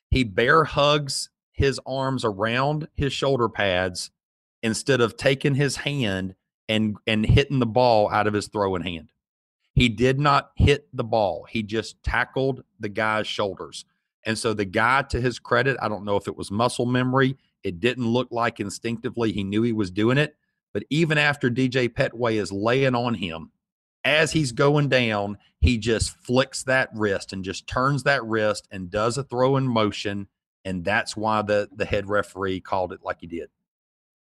he bear hugs his arms around his shoulder pads instead of taking his hand and, and hitting the ball out of his throwing hand. He did not hit the ball. He just tackled the guy's shoulders. And so the guy, to his credit, I don't know if it was muscle memory, it didn't look like instinctively he knew he was doing it. But even after D J. Pettway is laying on him, as he's going down, he just flicks that wrist and just turns that wrist and does a throw in motion and that's why the the head referee called it like he did.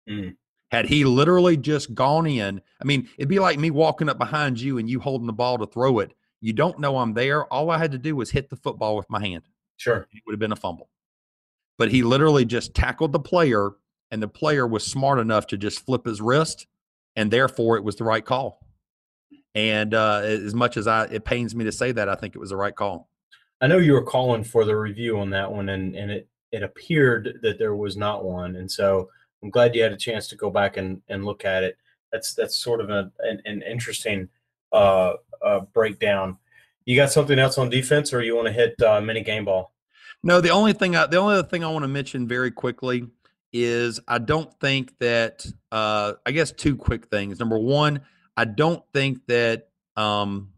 Mm. Had he literally just gone in, I mean, it'd be like me walking up behind you and you holding the ball to throw it. You don't know I'm there. All I had to do was hit the football with my hand. Sure. It would have been a fumble. But he literally just tackled the player, and the player was smart enough to just flip his wrist, and therefore it was the right call. And uh, as much as I, it pains me to say that, I think it was the right call. I know you were calling for the review on that one, and, and it, it appeared that there was not one. And so I'm glad you had a chance to go back and, and look at it. That's that's sort of a, an, an interesting uh, uh, breakdown. You got something else on defense, or you want to hit uh, mini game ball? No, the only thing I, the only other thing I want to mention very quickly is I don't think that uh, I guess two quick things. Number one, I don't think that um,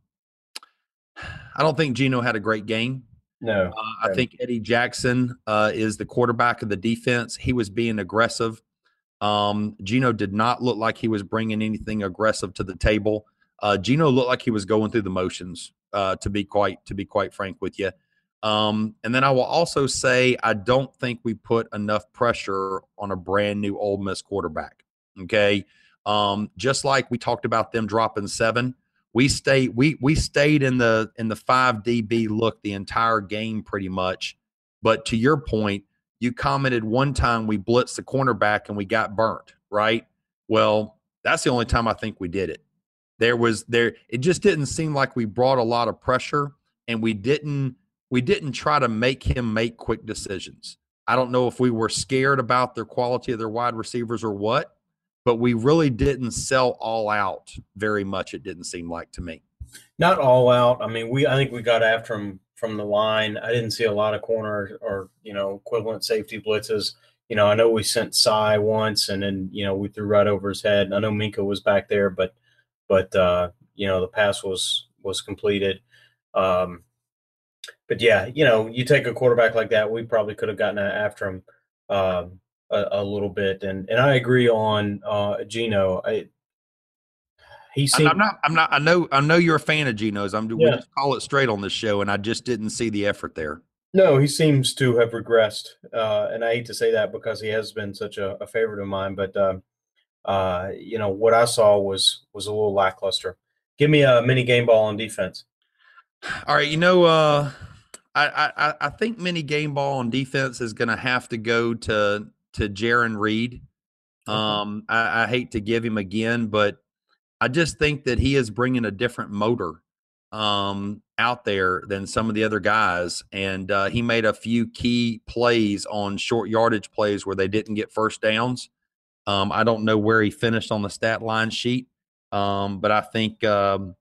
I don't think Gino had a great game. No, uh, I think Eddie Jackson uh, is the quarterback of the defense. He was being aggressive. Um, Gino did not look like he was bringing anything aggressive to the table. Uh, Gino looked like he was going through the motions, uh, to be quite to be quite frank with you. Um, and then I will also say I don't think we put enough pressure on a brand new Ole Miss quarterback. Okay, um, just like we talked about them dropping seven, we stay we we stayed in the in the five D B look the entire game pretty much. But to your point, you commented one time we blitzed the cornerback and we got burnt, right? Well, that's the only time I think we did it. There was there it just didn't seem like we brought a lot of pressure, and we didn't. We didn't try to make him make quick decisions. I don't know if we were scared about their quality of their wide receivers or what, but we really didn't sell all out very much, it didn't seem like to me. Not all out. I mean, we I think we got after him from the line. I didn't see a lot of corner or, you know, equivalent safety blitzes. You know, I know we sent Cy once, and then, you know, we threw right over his head. I know Minka was back there, but but uh, you know, the pass was was completed. Um But, yeah, you know, you take a quarterback like that, we probably could have gotten after him um, a, a little bit. And and I agree on uh, Gino. I, he seemed, I'm not. I'm not. I know. I know you're a fan of Gino's. I'm. Yeah. We just call it straight on this show, and I just didn't see the effort there. No, he seems to have regressed, uh, and I hate to say that because he has been such a, a favorite of mine. But uh, uh, you know what I saw was was a little lackluster. Give me a mini game ball on defense. All right, you know, uh, I, I I think mini game ball on defense is going to have to go to to Jaron Reed. Um, I, I hate to give him again, but I just think that he is bringing a different motor um, out there than some of the other guys, and uh, he made a few key plays on short yardage plays where they didn't get first downs. Um, I don't know where he finished on the stat line sheet, um, but I think. Um,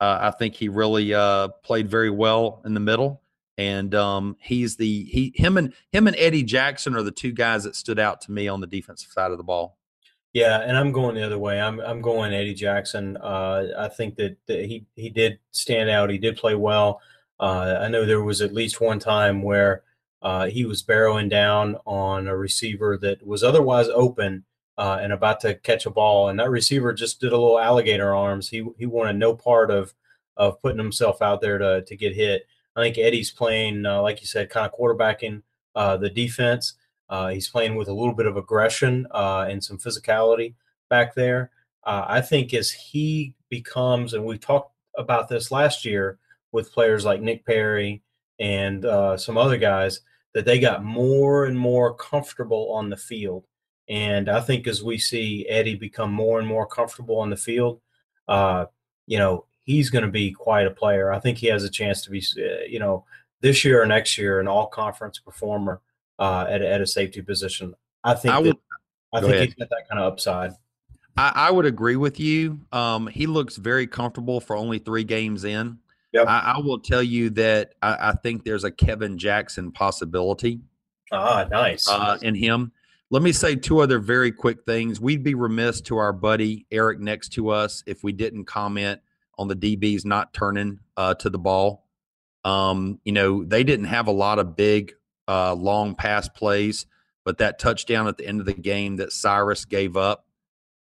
Uh, I think he really uh, played very well in the middle, and um, he's the he him and him and Eddie Jackson are the two guys that stood out to me on the defensive side of the ball. Yeah, and I'm going the other way. I'm I'm going Eddie Jackson. Uh, I think that, that he he did stand out. He did play well. Uh, I know there was at least one time where uh, he was barreling down on a receiver that was otherwise open. Uh, and about to catch a ball, and that receiver just did a little alligator arms. He he wanted no part of of putting himself out there to to get hit. I think Eddie's playing, uh, like you said, kind of quarterbacking uh, the defense. Uh, he's playing with a little bit of aggression uh, and some physicality back there. Uh, I think as he becomes, and we talked about this last year with players like Nick Perry and uh, some other guys, that they got more and more comfortable on the field. And I think as we see Eddie become more and more comfortable on the field, uh, you know, he's going to be quite a player. I think he has a chance to be, uh, you know, this year or next year, an all-conference performer uh, at, at a safety position. I think I, would, that, I think ahead. He's got that kind of upside. I, I would agree with you. Um, he looks very comfortable for only three games in. Yep. I, I will tell you that I, I think there's a Kevin Jackson possibility. Ah, nice. Uh, in him. Let me say two other very quick things. We'd be remiss to our buddy Eric next to us if we didn't comment on the D Bs not turning uh, to the ball. Um, you know, they didn't have a lot of big, uh, long pass plays, but that touchdown at the end of the game that Cyrus gave up,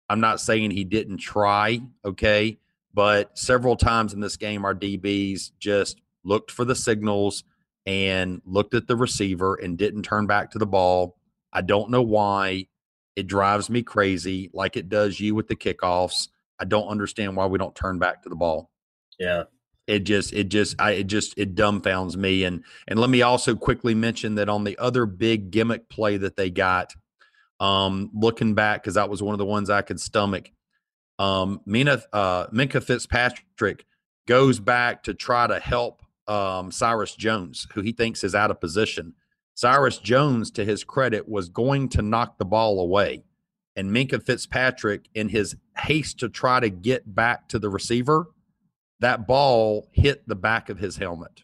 I'm not saying he didn't try, okay, but several times in this game our D Bs just looked for the signals, and looked at the receiver and didn't turn back to the ball. I don't know why. It drives me crazy, like it does you with the kickoffs. I don't understand why we don't turn back to the ball. Yeah. It just, it just, I, it just, it dumbfounds me. And, and let me also quickly mention that on the other big gimmick play that they got, um, looking back, because that was one of the ones I could stomach, um, Mina, uh, Minka Fitzpatrick goes back to try to help um, Cyrus Jones, who he thinks is out of position. Cyrus Jones, to his credit, was going to knock the ball away. And Minka Fitzpatrick, in his haste to try to get back to the receiver, that ball hit the back of his helmet.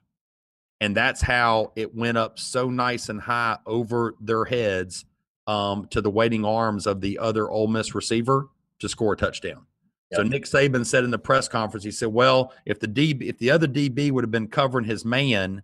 And that's how it went up so nice and high over their heads um, to the waiting arms of the other Ole Miss receiver to score a touchdown. Yep. So Nick Saban said in the press conference, he said, well, if the D B, if the other D B would have been covering his man,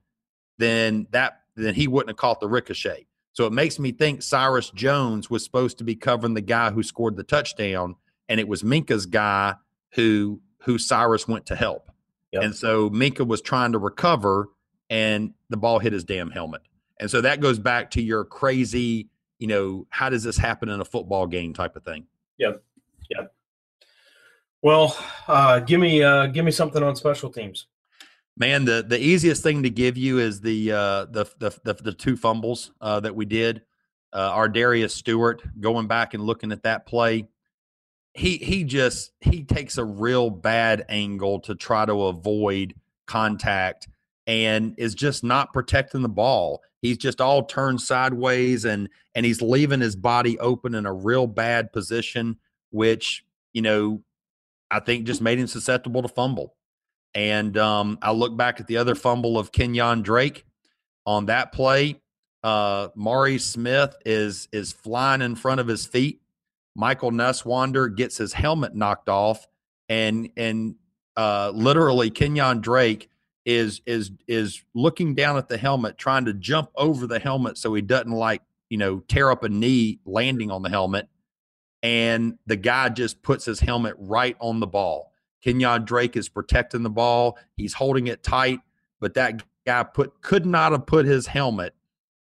then that then he wouldn't have caught the ricochet. So it makes me think Cyrus Jones was supposed to be covering the guy who scored the touchdown, and it was Minka's guy who who Cyrus went to help. Yep. And so Minka was trying to recover, and the ball hit his damn helmet. And so that goes back to your crazy, you know, how does this happen in a football game type of thing. Yep, yep. Well, uh, give me uh, give me something on special teams. Man, the, the easiest thing to give you is the uh, the, the the the two fumbles uh, that we did. Uh, Ardarius Stewart, going back and looking at that play, he he just he takes a real bad angle to try to avoid contact and is just not protecting the ball. He's just all turned sideways and and he's leaving his body open in a real bad position, which, you know, I think just made him susceptible to fumble. And um, I look back at the other fumble of Kenyan Drake on that play. Uh, Mari Smith is is flying in front of his feet. Michael Nysewander gets his helmet knocked off, and and uh, literally Kenyan Drake is is is looking down at the helmet, trying to jump over the helmet so he doesn't, like, you know, tear up a knee landing on the helmet. And the guy just puts his helmet right on the ball. Kenyan Drake is protecting the ball. He's holding it tight, but that guy put could not have put his helmet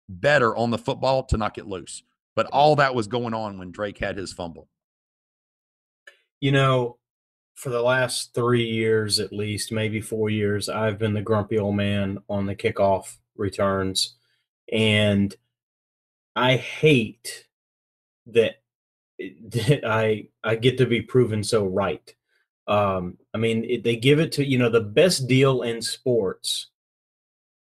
better on the football to knock it loose. But all that was going on when Drake had his fumble. You know, for the last three years at least, maybe four years, I've been the grumpy old man on the kickoff returns. And I hate that, that I, I get to be proven so right. Um, I mean, it, they give it to, you know, the best deal in sports,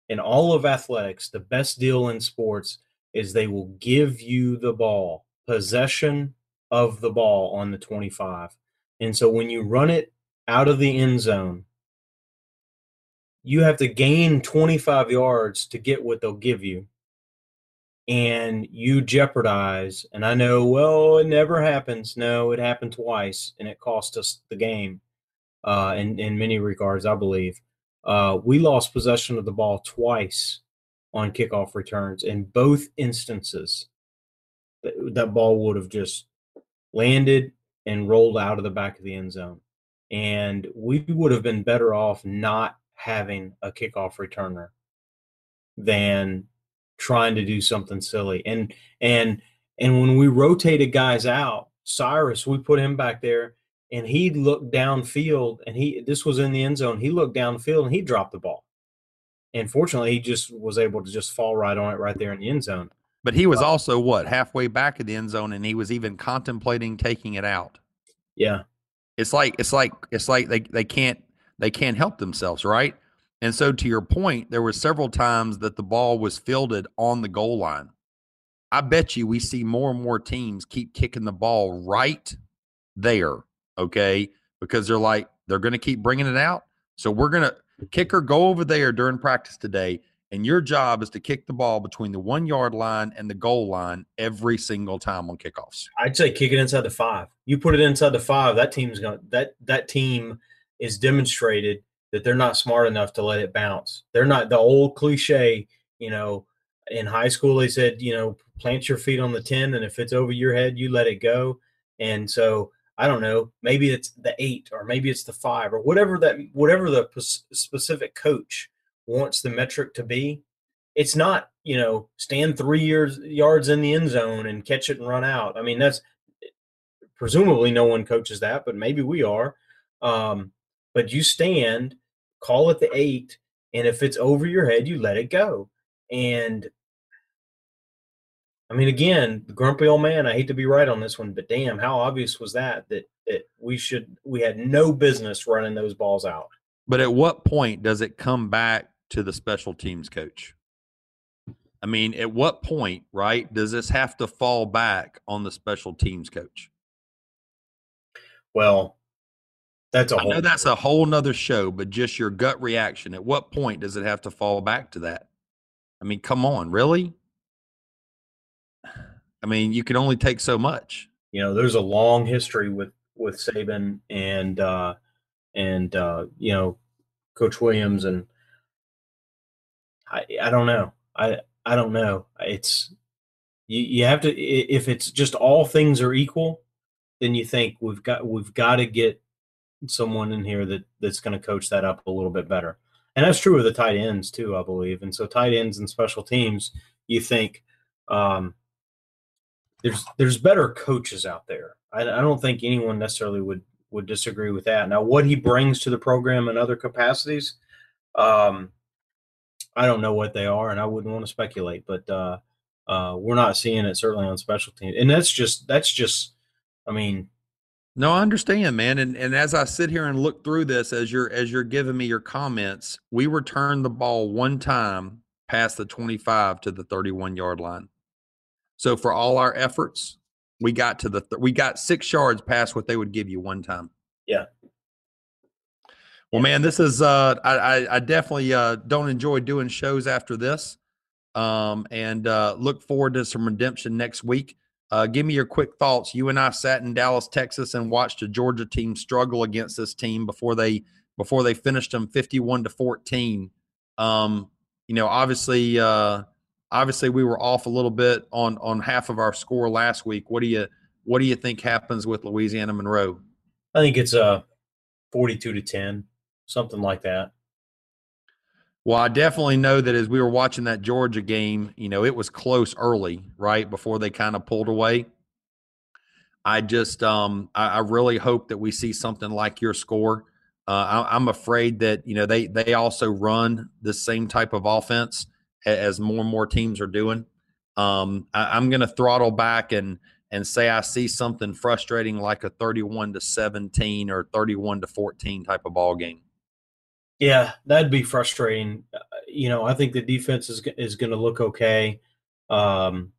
in all of athletics, the best deal in sports is they will give you the ball, possession of the ball on the twenty-five. And so when you run it out of the end zone, you have to gain twenty-five yards to get what they'll give you. And you jeopardize, and I know, well, it never happens. No, it happened twice, and it cost us the game uh, in, in many regards, I believe. Uh, we lost possession of the ball twice on kickoff returns. In both instances, that, that ball would have just landed and rolled out of the back of the end zone. And we would have been better off not having a kickoff returner than – trying to do something silly. And and and when we rotated guys out, Cyrus, we put him back there, and he looked downfield, and he this was in the end zone. He looked downfield, and he dropped the ball. And fortunately, he just was able to just fall right on it right there in the end zone. But he was also, what, halfway back of the end zone, and he was even contemplating taking it out. Yeah. It's like it's like it's like they, they can't they can't help themselves, right? And so, to your point, there were several times that the ball was fielded on the goal line. I bet you we see more and more teams keep kicking the ball right there, okay, because they're like, they're going to keep bringing it out. So we're going to – kicker, go over there during practice today, and your job is to kick the ball between the one-yard line and the goal line every single time on kickoffs. I'd say kick it inside the five. You put it inside the five, that team's going that that team is demonstrated – that they're not smart enough to let it bounce. They're not the old cliche, you know, in high school they said, you know, plant your feet on the ten, and if it's over your head, you let it go. And so I don't know, maybe it's the eight or maybe it's the five or whatever that whatever the specific coach wants the metric to be. it's not, you know, stand three years, yards in the end zone and catch it and run out. I mean, that's presumably no one coaches that, but maybe we are. Um, but you stand, call it the eight, and if it's over your head, you let it go. And, I mean, again, the grumpy old man, I hate to be right on this one, but damn, how obvious was that, that that we should we had no business running those balls out. But at what point does it come back to the special teams coach? I mean, at what point, right, does this have to fall back on the special teams coach? Well, that's a whole I know that's a whole nother show, but just your gut reaction. At what point does it have to fall back to that? I mean, come on, really? I mean, you can only take so much. You know, there's a long history with, with Saban and, uh, and uh, you know, Coach Williams. And I I don't know. I, I don't know. It's you, you have to – if it's just all things are equal, then you think we've got we've got to get someone in here that, that's going to coach that up a little bit better. And that's true of the tight ends too, I believe. And so tight ends and special teams, you think um, – There's there's better coaches out there. I, I don't think anyone necessarily would, would disagree with that. Now, what he brings to the program in other capacities, um, I don't know what they are, and I wouldn't want to speculate. But uh, uh, we're not seeing it certainly on special teams, and that's just that's just. I mean, no, I understand, man. And and as I sit here and look through this, as you're as you're giving me your comments, we returned the ball one time past the twenty-five to the thirty-one yard line. So for all our efforts, we got to the th- we got six yards past what they would give you one time. Yeah. Well, man, this is uh, I I definitely uh, don't enjoy doing shows after this, um, and uh, look forward to some redemption next week. Uh, give me your quick thoughts. You and I sat in Dallas, Texas, and watched a Georgia team struggle against this team before they before they finished them fifty-one to fourteen. Um, you know, obviously. Uh, Obviously, we were off a little bit on, on half of our score last week. What do you what do you think happens with Louisiana Monroe? I think it's a forty-two to ten, something like that. Well, I definitely know that as we were watching that Georgia game, you know, it was close early, right before they kind of pulled away. I just, um, I, I really hope that we see something like your score. Uh, I, I'm afraid that you know they they also run the same type of offense as more and more teams are doing. Um, I, I'm going to throttle back and and say I see something frustrating like a thirty-one to seventeen or thirty-one to fourteen type of ball game. Yeah, that'd be frustrating. Uh, you know, I think the defense is is going to look okay. Um,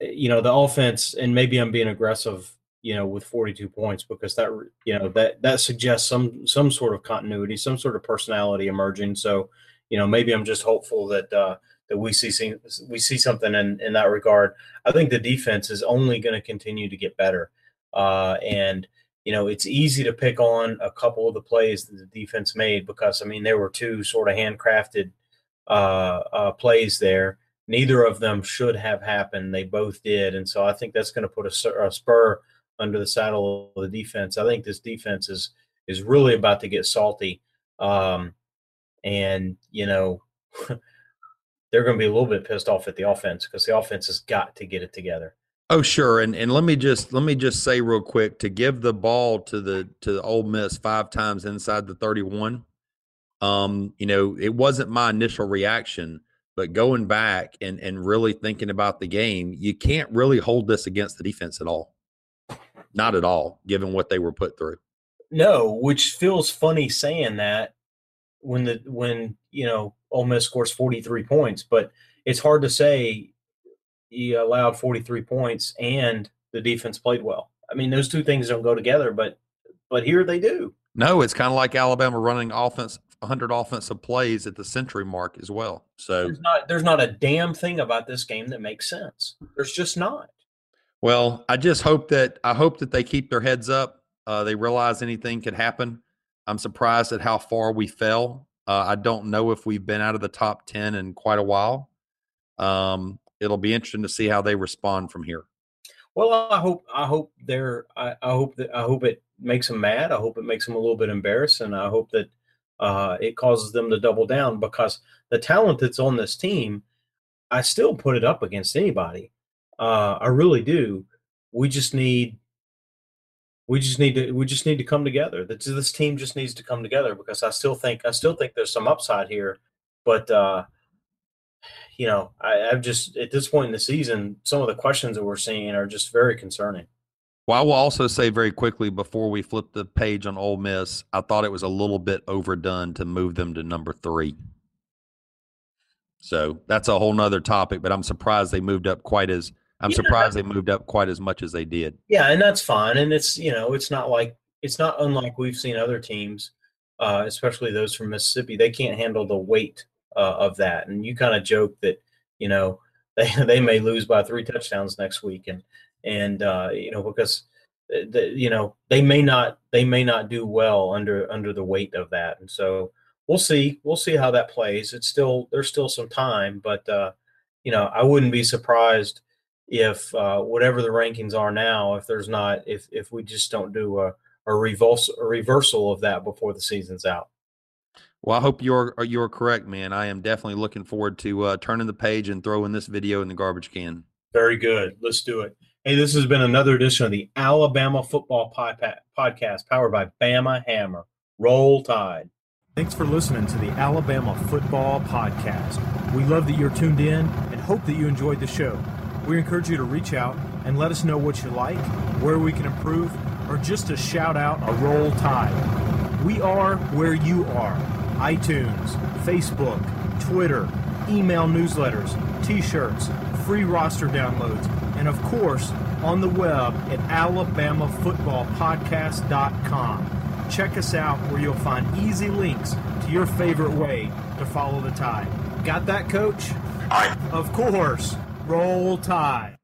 you know, the offense, and maybe I'm being aggressive, you know, with forty-two points because that you know that that suggests some some sort of continuity, some sort of personality emerging. So. You know, maybe I'm just hopeful that uh, that we see we see something in, in that regard. I think the defense is only going to continue to get better, uh, and you know, it's easy to pick on a couple of the plays that the defense made because I mean there were two sort of handcrafted uh, uh, plays there. Neither of them should have happened. They both did, and so I think that's going to put a, a spur under the saddle of the defense. I think this defense is is really about to get salty. Um, And, you know, they're going to be a little bit pissed off at the offense because the offense has got to get it together. Oh, sure. And and let me just let me just say real quick, to give the ball to the to the Ole Miss five times inside the thirty-one. Um, you know, it wasn't my initial reaction, but going back and, and really thinking about the game, you can't really hold this against the defense at all. Not at all, given what they were put through. No, which feels funny saying that. When the when you know Ole Miss scores forty-three points, but it's hard to say you allowed forty-three points and the defense played well. I mean, those two things don't go together, but but here they do. No, it's kind of like Alabama running offense one hundred offensive plays at the century mark as well. So there's not there's not a damn thing about this game that makes sense. There's just not. Well, I just hope that I hope that they keep their heads up. Uh, they realize anything could happen. I'm surprised at how far we fell. Uh, I don't know if we've been out of the top ten in quite a while. Um, it'll be interesting to see how they respond from here. Well, I hope I hope they're I, I hope that I hope it makes them mad. I hope it makes them a little bit embarrassed, and I hope that Uh, it causes them to double down because the talent that's on this team, I still put it up against anybody. Uh, I really do. We just need, we just need to, we just need to come together. This, this team just needs to come together because I still think, I still think there's some upside here. But uh, you know, I, I've just at this point in the season, some of the questions that we're seeing are just very concerning. Well, I will also say very quickly before we flip the page on Ole Miss, I thought it was a little bit overdone to move them to number three. So that's a whole nother topic, but I'm surprised they moved up quite as I'm yeah, surprised they moved up quite as much as they did. Yeah, and that's fine. And it's, you know, it's not like it's not unlike we've seen other teams, uh, especially those from Mississippi. They can't handle the weight uh, of that. And you kind of joke that, you know, they they may lose by three touchdowns next week, and And, uh, you know, because, the, you know, they may not they may not do well under under the weight of that. And so we'll see. We'll see how that plays. It's still there's still some time. But, uh, you know, I wouldn't be surprised if uh, whatever the rankings are now, if there's not if if we just don't do a, a reverse a reversal of that before the season's out. Well, I hope you're you're correct, man. I am definitely looking forward to uh, turning the page and throwing this video in the garbage can. Very good. Let's do it. Hey, this has been another edition of the Alabama Football Podcast, powered by Bama Hammer. Roll Tide. Thanks for listening to the Alabama Football Podcast. We love that you're tuned in and hope that you enjoyed the show. We encourage you to reach out and let us know what you like, where we can improve, or just a shout out, a Roll Tide. We are where you are. iTunes, Facebook, Twitter, email newsletters, T-shirts, free roster downloads, and, of course, on the web at alabama football podcast dot com. Check us out where you'll find easy links to your favorite way to follow the Tide. Got that, Coach? Aye. Of course. Roll Tide.